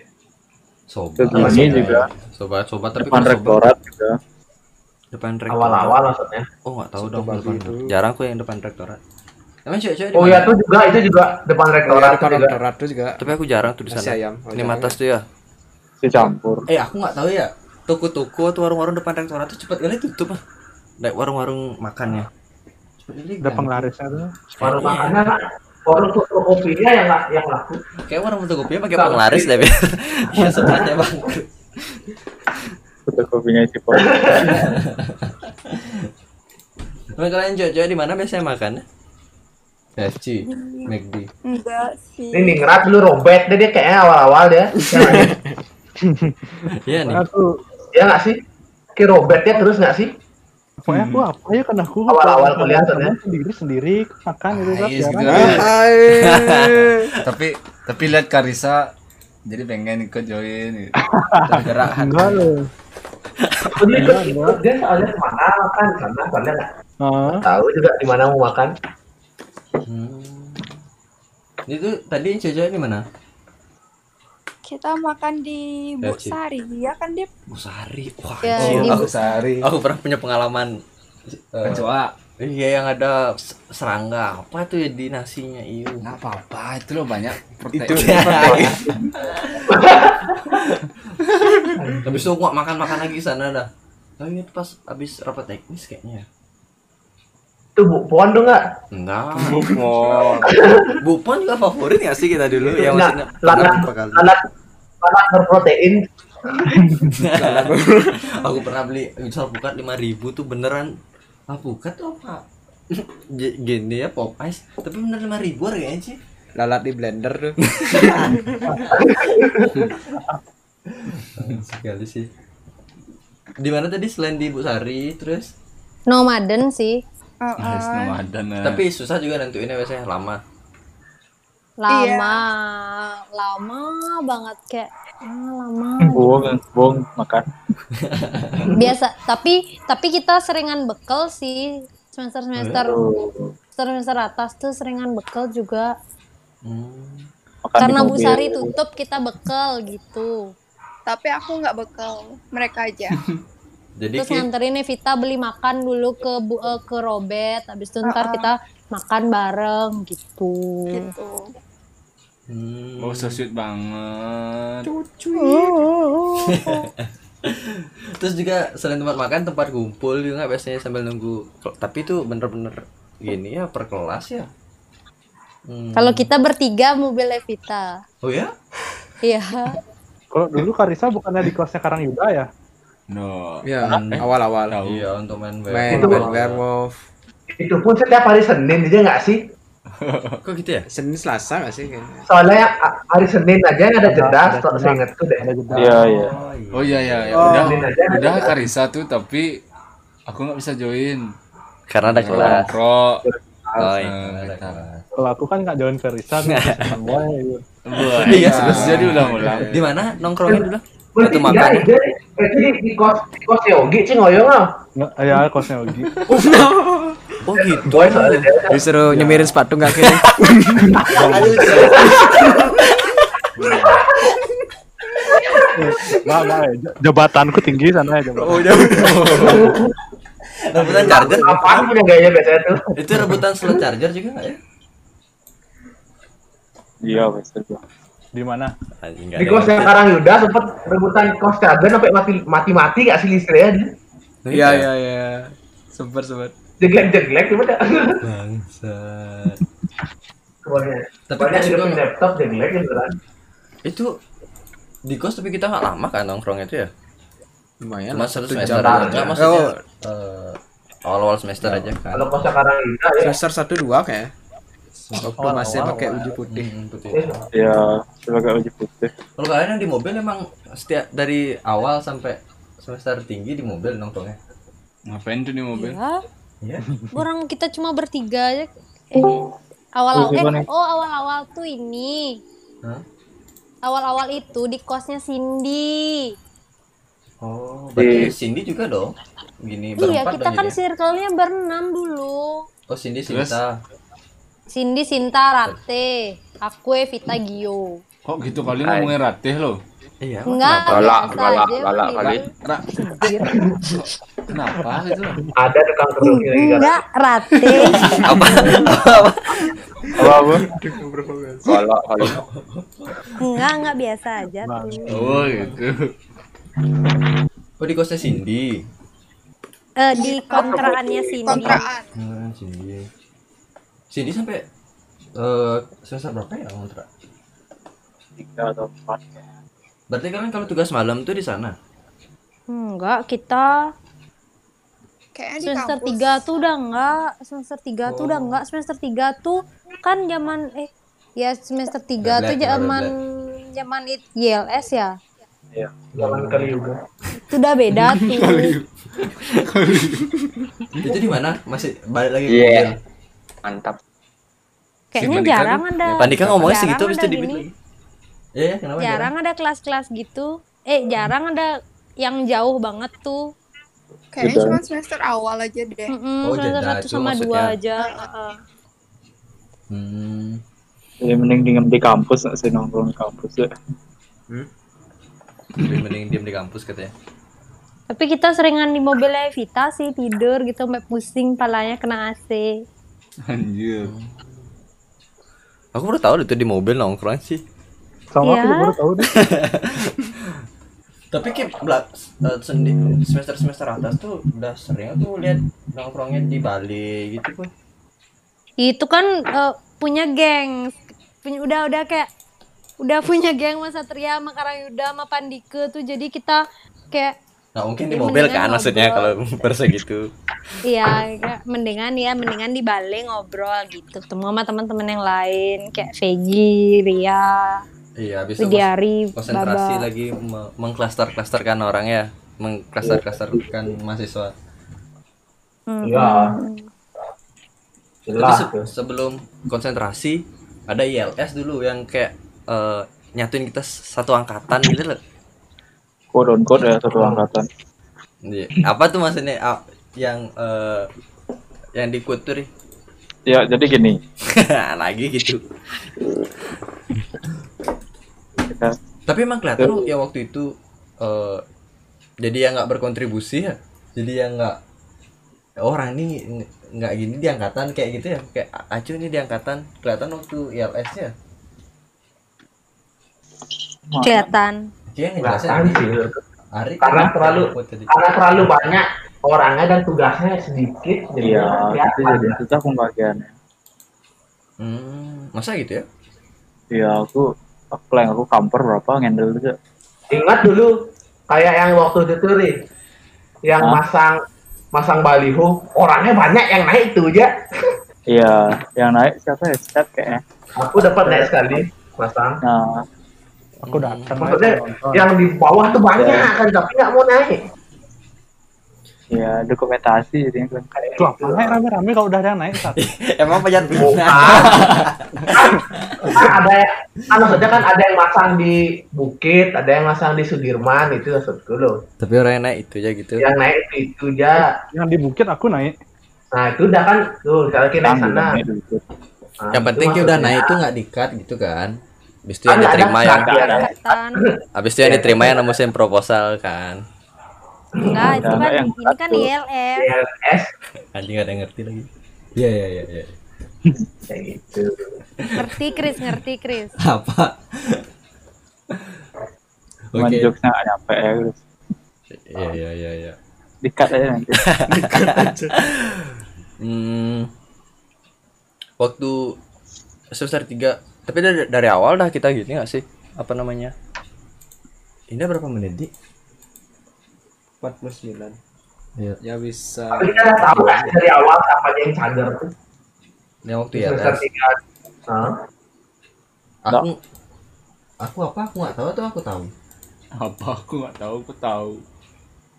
Soba ini juga. Soba-soba tapi depan rektorat juga. Depan rektorat. Awal-awal maksudnya. Oh, enggak tahu dong depan. Jarang kok yang depan rektorat. Emang cewek-cewek. Oh iya tuh juga itu juga depan rektorat tuh juga. Tapi aku jarang tuh di sana. Ini Matas tuh ya. Dicampur. Eh, aku enggak tahu ya. Toko-toko atau warung-warung depan rektorat itu cepat kali tutup ah. Kayak warung-warung makannya. Udah penglarisnya tuh. Warung makannya lah. Warung fotokopinya yang yang laku. Kayak warung fotokopinya pakai penglaris deh. Iya, sebenarnya Bang. fotokopinya si Pol. Kalian Jojo di mana biasanya makan? K F C, McD. Enggak sih. Ini ngerat lu Robet deh, dia kayaknya awal-awal ya. Iya nih. Iya nggak sih? Kayak Robet ya terus nggak sih? Pokoknya aku apa ya kan aku awal-awal kelihatan ya sendiri sendiri makan gitu kan. Tapi tapi lihat Karissa jadi pengen ikut join tergerak hati. Aku ikut ikut dia soalnya kemana makan karena soalnya nggak tahu juga di mana mau makan. Itu tadi Jojo di mana? Kita makan di Bu Sari, ya kan Dip? Bu Sari, wah ya, aku, Bu Sari. Aku pernah punya pengalaman uh, kecoa. Iya yang ada serangga, apa tuh ya di nasinya itu? Nggak apa-apa, itu loh banyak protein. Itu ya. Habis itu aku makan-makan lagi di sana dah. Tapi itu pas habis rapat teknis kayaknya. Itu Bu Puan tuh enggak? Enggak. Bu Puan. Bu Puan juga favorit nggak sih kita dulu yang maksudnya lalat Lalat berprotein. Aku pernah beli misal pukat lima ribu tuh beneran ah pukat tuh apa gini ya pop ice tapi bener lima ribu harganya sih lalat di blender tuh. Sekali sih. Di mana tadi selain di Bu Sari terus? Nomaden sih. Oh, nice, nomaden. Tapi susah juga nentuinnya biasanya lama. Lama, iya. Lama banget kayak ah, lama. Bohong, bohong makan. Biasa, tapi tapi kita seringan bekal sih semester-semester oh. semester atas tuh seringan bekal juga. Hmm. Karena Bu Sari tutup kita bekal gitu. Tapi aku nggak bekal, mereka aja. Jadi terus nganterin Evita beli makan dulu ke bu, uh, ke Robet, habis itu uh-uh. ntar kita makan bareng gitu. Gitu. Hmm. Oh, so sweet banget. Cucu. Terus juga selain tempat makan, tempat kumpul juga biasanya sambil nunggu. Tapi itu bener-bener gini ya per kelas ya. Hmm. Kalau kita bertiga mobil Evita. Oh ya? Iya. Kalau dulu Karissa bukannya di kelasnya Karang Yuda ya? No. Ya, eh, awal-awal. Iya, untuk main werewolf. Itu pun setiap hari Senin aja nggak sih? Kok gitu ya? Senin Selasa nggak sih? Soalnya hari Senin aja ada jeda, setelah saya ingat tuh deh. Iya, iya. Oh iya, iya. Udah, udah Karissa tuh tapi aku nggak bisa join karena ada kelas. Oh iya. Kalau aku kan nggak join Karissa. Iya, selesai jadi ulang-ulang. Di mana nongkrongin dulu? Itu makan. Jadi di kos kosnya Ogie sih ngoyong lah. Ya kosnya Ogie. Oh gitu. Disuruh nyemirin sepatu nggak kiri. Maaf, jabatanku tinggi sana ya. Oh jabatan. Rebutan charger. Apaan punya gaya biasanya tuh? Itu rebutan slot charger juga nggak ya? Iya betul. Di mana? Di kosnya Karang Yuda sempat rebutan kos charger sampai mati mati mati nggak sih listriknya? Iya iya iya. Sempat sempat. Jeglek jeglek gimana? Bangsat. Tapi kan juga laptop jeglek ya beneran. Itu di kos tapi kita nggak lama kan nongkrongnya itu ya? Lumayan. Mas satu semester nggak maksudnya? Awal-awal semester aja kan. Kalau kosnya Karang Yuda ya. Semester satu dua kayak. Waktu masih pakai uji putih. Iya, pakai uji putih. Kalau kalian yang di mobil emang setiap dari awal sampai semester tinggi di mobil nongkrongnya. Ngapain tuh di mobil? Iya. Orang kita cuma bertiga aja. Eh, awal-awal eh, oh awal-awal tuh ini. Hah? Awal-awal itu di kosnya Cindy. Oh, berarti Cindy juga dong. Gini berempat. Iya, kita kan circle-nya berenam dulu. Oh, Cindy Sinta. Cindy, Sinta, Rate, aku, Evita, Gio. Kok gitu kali ngomongin Rate lo? Iya. Enggak. Galak, galak, galak kali. Kenapa gitu? Ada tukang kerudung lagi. Enggak, Rate. Apa? Apa? Apa? Galak kali. Enggak, enggak biasa aja. Oh gitu. Oh di kosnya Cindy. Eh di kontraannya Cindy. Kontraan. Cindy. Cindy sampai uh, semester berapa ya kontrak? tiga atau empat. Berarti kalian kalau tugas malam tuh di sana? Enggak, kita kayaknya semester tiga tuh udah enggak, semester tiga oh. tuh udah enggak, semester tiga tuh kan zaman eh ya semester tiga tuh zaman zaman I L S ya. Iya, zaman kali juga. Itu udah beda tuh. Itu di mana? Masih balik lagi ke yeah. Mantap. Kayaknya si jarang ada. Ya, Pandika ngomongnya segitu habis itu dibit lagi. Ya, kenapa? Jarang ada kelas-kelas gitu. Eh, jarang hmm. ada yang jauh banget tuh. Kayaknya cuma semester awal aja deh. Mm-mm, oh, semester jeda, satu sama maksudnya. Dua aja. Uh. Hmm. Jadi mending diem di kampus, nggak sih nongkrong di kampus ya. Hmm? Jadi mending diem di kampus katanya. Tapi kita seringan di mobilnya Evita sih, tidur gitu sampai pusing, palanya kena A C. Anjir. Aku baru tahu itu di mobil nongkrong sih. Sama ya. Aku baru tahu deh. Tapi kayak semester semester atas tuh udah sering tuh lihat nongkrongnya di Bali gitu kan. Itu kan uh, punya geng, punya udah udah kayak udah punya geng Mas Satria, sama Karang Yuda, sama Pandike tuh, jadi kita kayak nggak mungkin di mobil kan ngobrol. Maksudnya kalau bersegitu. Iya, mendingan ya mendingan di Bali ngobrol gitu, ketemu sama teman-teman yang lain kayak Fegi, Ria. Iya, habis itu konsentrasi baba. Lagi mengklaster-klasterkan orang ya, mengklaster-klasterkan mahasiswa. Iya. Mm-hmm. Tapi se sebelum konsentrasi ada I L S dulu yang kayak uh, nyatuin kita satu angkatan gitu loh. Quote unquote ya, satu angkatan. Apa tuh maksudnya uh, yang uh, yang dikutur? Ya, jadi gini. Lagi gitu. Tapi emang kelihatan loh ya waktu itu uh, jadi yang nggak berkontribusi ya, jadi yang nggak orang ini nggak gini di angkatan kayak gitu ya, kayak acu ini di angkatan kelihatan waktu I L S nya kelihatan kelihatan sih Ari, karena terlalu karena terlalu banyak orangnya dan tugasnya sedikit jadi ya, itu jadi susah pembagiannya. Hmm, masa gitu ya? Iya, aku Aku yang aku kamper berapa ngendel aja. Ingat dulu kayak yang waktu itu nih, yang Hah? masang masang baliho, orangnya banyak yang naik tuh aja. Iya, yang naik siapa ya? Step kayaknya. Aku dapat naik sekali masang. Nah, aku datang. Maksudnya yang di bawah tuh banyak ya. Kan, tapi nggak mau naik. Iya, dokumentasi jadi yang kayak itu. Naik rame-rame kalau udah ada yang naik satu. Emang banyak bunga. Ada kan maksudnya kan ada yang masang di Bukit, ada yang masang di Sudirman, itu maksudku loh. Tapi orang yang naik itu aja gitu. Yang naik itu, itu aja. Yang di Bukit aku naik. Nah, itu udah kan tuh kalau kita naik sana. Nah, yang penting kita udah naik itu nggak di-cut gitu kan. Habis itu yang ada, diterima ada, yang ada. Habis itu yang diterima yang nembusin proposal kan. Enggak, itu kan ini kan I L S. I L S. Anjing ada yang ngerti lagi. Iya iya iya iya. Kayak gitu. Ngerti Kris, ngerti Kris. Apa? Oke. Okay. Jokesnya enggak nyampe ya, Kris. Iya iya iya iya. Dikat aja nanti. Dikat aja. Hmm. Waktu semester tiga, tapi dari, dari awal dah kita gini enggak sih? Apa namanya? Ini berapa menit, Di? empat puluh sembilan. Iya. Ya bisa. Tapi kita udah tahu kan dari awal apa aja yang cager tuh. Yang waktu ya. Heeh. Aku aku apa? Aku enggak tahu atau aku tahu. Apa aku enggak tahu, aku tahu.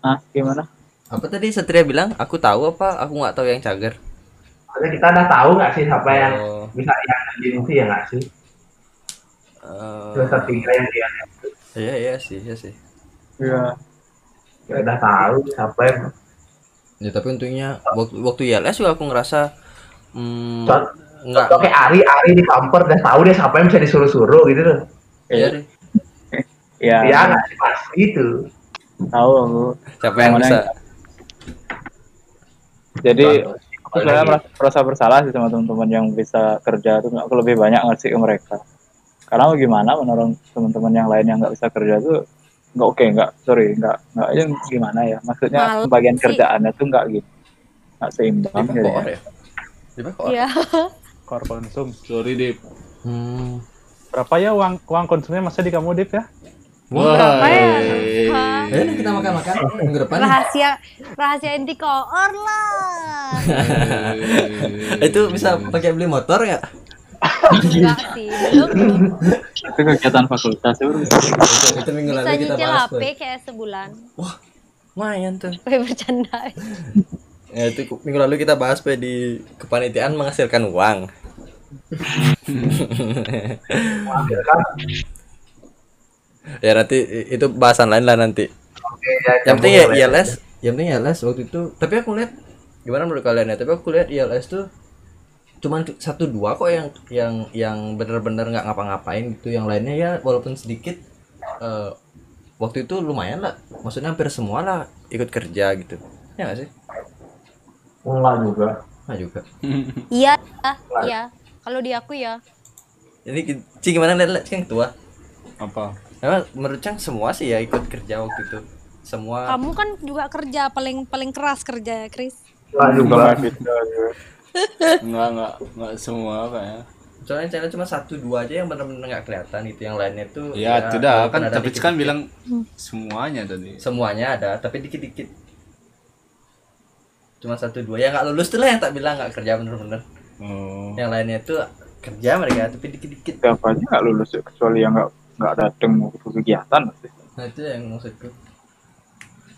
Ah, gimana? Apa tadi Satria bilang aku tahu apa aku enggak tahu yang cager? Karena kita udah tahu enggak sih siapa oh. yang bisa yang gini sih ya enggak sih? Eh. Uh, yang dia. Iya, iya sih, iya sih. Iya. Ya udah tahu siapa yang ya tapi untungnya waktu, waktu I L S juga aku ngerasa hmm, nggak oke Ari Ari di kamper udah tahu deh siapa yang bisa disuruh-suruh gitu loh iya ya ya nggak pas itu tahu aku siapa yang bisa yang... jadi aku sebenarnya merasa, merasa bersalah sih sama teman-teman yang bisa kerja tuh aku lebih banyak ngasih ke mereka karena gimana menolong teman-teman yang lain yang nggak bisa kerja tuh nggak oke okay, nggak sorry nggak nggak yang gimana ya maksudnya Malang bagian sih. Kerjaannya tuh nggak gitu nggak seimbang jadi ya ya kor konsum sorry Dip hmm. berapa ya uang uang konsumnya masa di kamu Dip ya Berapa ya? Ayo kita makan-makan minggu depan. Rahasia rahasia inti koor lah. Itu bisa pakai beli motor ya? Enggak sih, belum. Itu kegiatan fakultas itu. Itu minggu lalu kita bahas. Bisa nyicil H P kayak sebulan. Wah, lumayan tuh. Bercanda. Ya itu minggu lalu kita bahas pe di kepanitiaan menghasilkan uang. Ya nanti itu bahasan lain lah nanti. Oke, ya, yang penting ya I L S, yang penting I L S waktu itu. Tapi aku lihat gimana menurut kalian ya? Tapi aku lihat I L S tuh cuman satu dua kok yang yang yang benar-benar nggak ngapa-ngapain gitu. Yang lainnya ya walaupun sedikit uh, waktu itu lumayan lah. Maksudnya hampir semua lah ikut kerja gitu. Ya nggak sih? Enggak juga. Enggak juga. Iya, iya. Kalau di aku ya. Jadi Cing gimana lihat-lihat Cing tua? Apa? Emang menurut Cang semua sih ya ikut kerja waktu itu. Semua. Kamu kan juga kerja paling paling keras kerja ya, Kris? Enggak juga. Enggak, enggak, enggak semua kayaknya. Soalnya channel cuma satu dua aja yang benar-benar enggak kelihatan gitu. Yang lainnya tuh ya, ya tidak kan, kan tapi kan bilang semuanya tadi. Semuanya ada, tapi dikit-dikit. Cuma satu dua yang enggak lulus tuh lah yang tak bilang enggak kerja benar-benar. Oh. Yang lainnya tuh kerja mereka tapi dikit-dikit. Siapa aja enggak lulus ya, kecuali yang enggak nggak datang ke kegiatan sih. Nah itu yang maksudku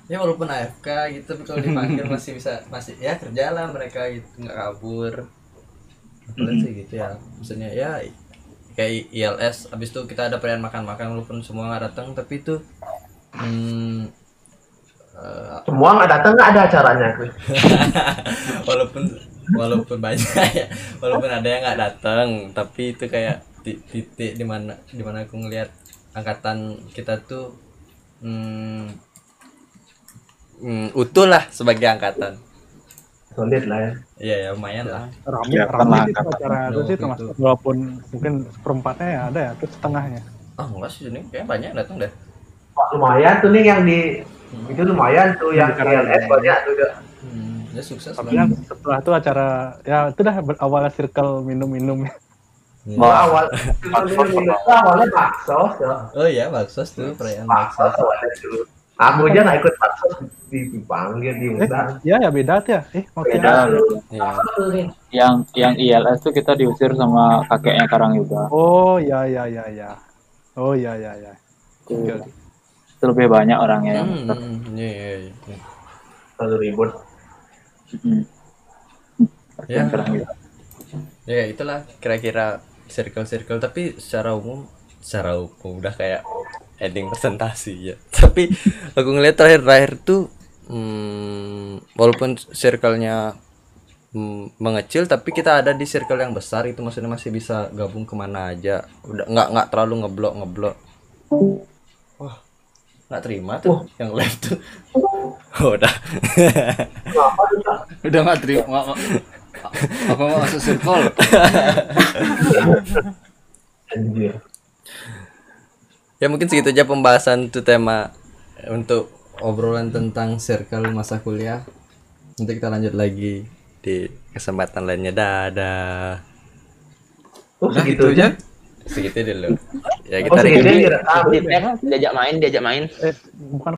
ya walaupun A F K gitu tapi kalau dipanggil masih bisa masih ya kerjalah mereka gitu nggak kabur kalian sih gitu ya maksudnya ya kayak I L S abis itu kita ada perayaan makan-makan walaupun semua nggak datang tapi itu hmm, uh, semua nggak datang nggak ada acaranya walaupun walaupun banyak ya walaupun ada yang nggak datang tapi itu kayak titik di mana di mana aku ngelihat angkatan kita tuh hmm, hmm, utuh lah sebagai angkatan solid lah ya iya ya, lumayan lah ramai ramai itu acara itu sih termasuk walaupun mungkin seperempatnya ya ada ya terus setengahnya ah oh, enggak sih ini kayaknya banyak datang deh lumayan tuh nih yang di hmm. itu lumayan tuh yang I L S banyak tuh udah hmm, ya sukses tapi kan setelah itu acara ya itu dah awalnya circle minum-minum. Ya. Mau awal awalnya baksos ya. Oh iya baksos tuh perayaan baksos. Aku aja nggak ikut baksos dipanggil diundang. Eh, ya ya beda tuh ya. Eh beda loh. Ya. Yang yang I L S tuh kita diusir sama kakeknya Karang Yuda. Oh ya ya ya ya. Oh ya ya ya. Itu, itu lebih banyak orangnya. Hmm, yang iya iya iya. Terlalu ribut. Hmm. Ya. Karang Yuda. Ya itulah kira-kira circle-circle tapi secara umum secara umum udah kayak ending presentasi ya tapi aku ngeliat terakhir-terakhir tuh hmm, walaupun circle-nya hmm, mengecil tapi kita ada di circle yang besar itu maksudnya masih bisa gabung kemana aja udah nggak nggak terlalu ngeblok ngeblok wah nggak terima tuh oh. Yang live tuh oh, udah udah nggak terima apa maksud circle? Ya mungkin segitu aja pembahasan tuh tema untuk obrolan tentang circle masa kuliah. Nanti kita lanjut lagi di kesempatan lainnya. Dadah. Oh, nah, segitu aja. Segitu dulu. Ya kita oh, diajak main, diajak main. Eh, bukan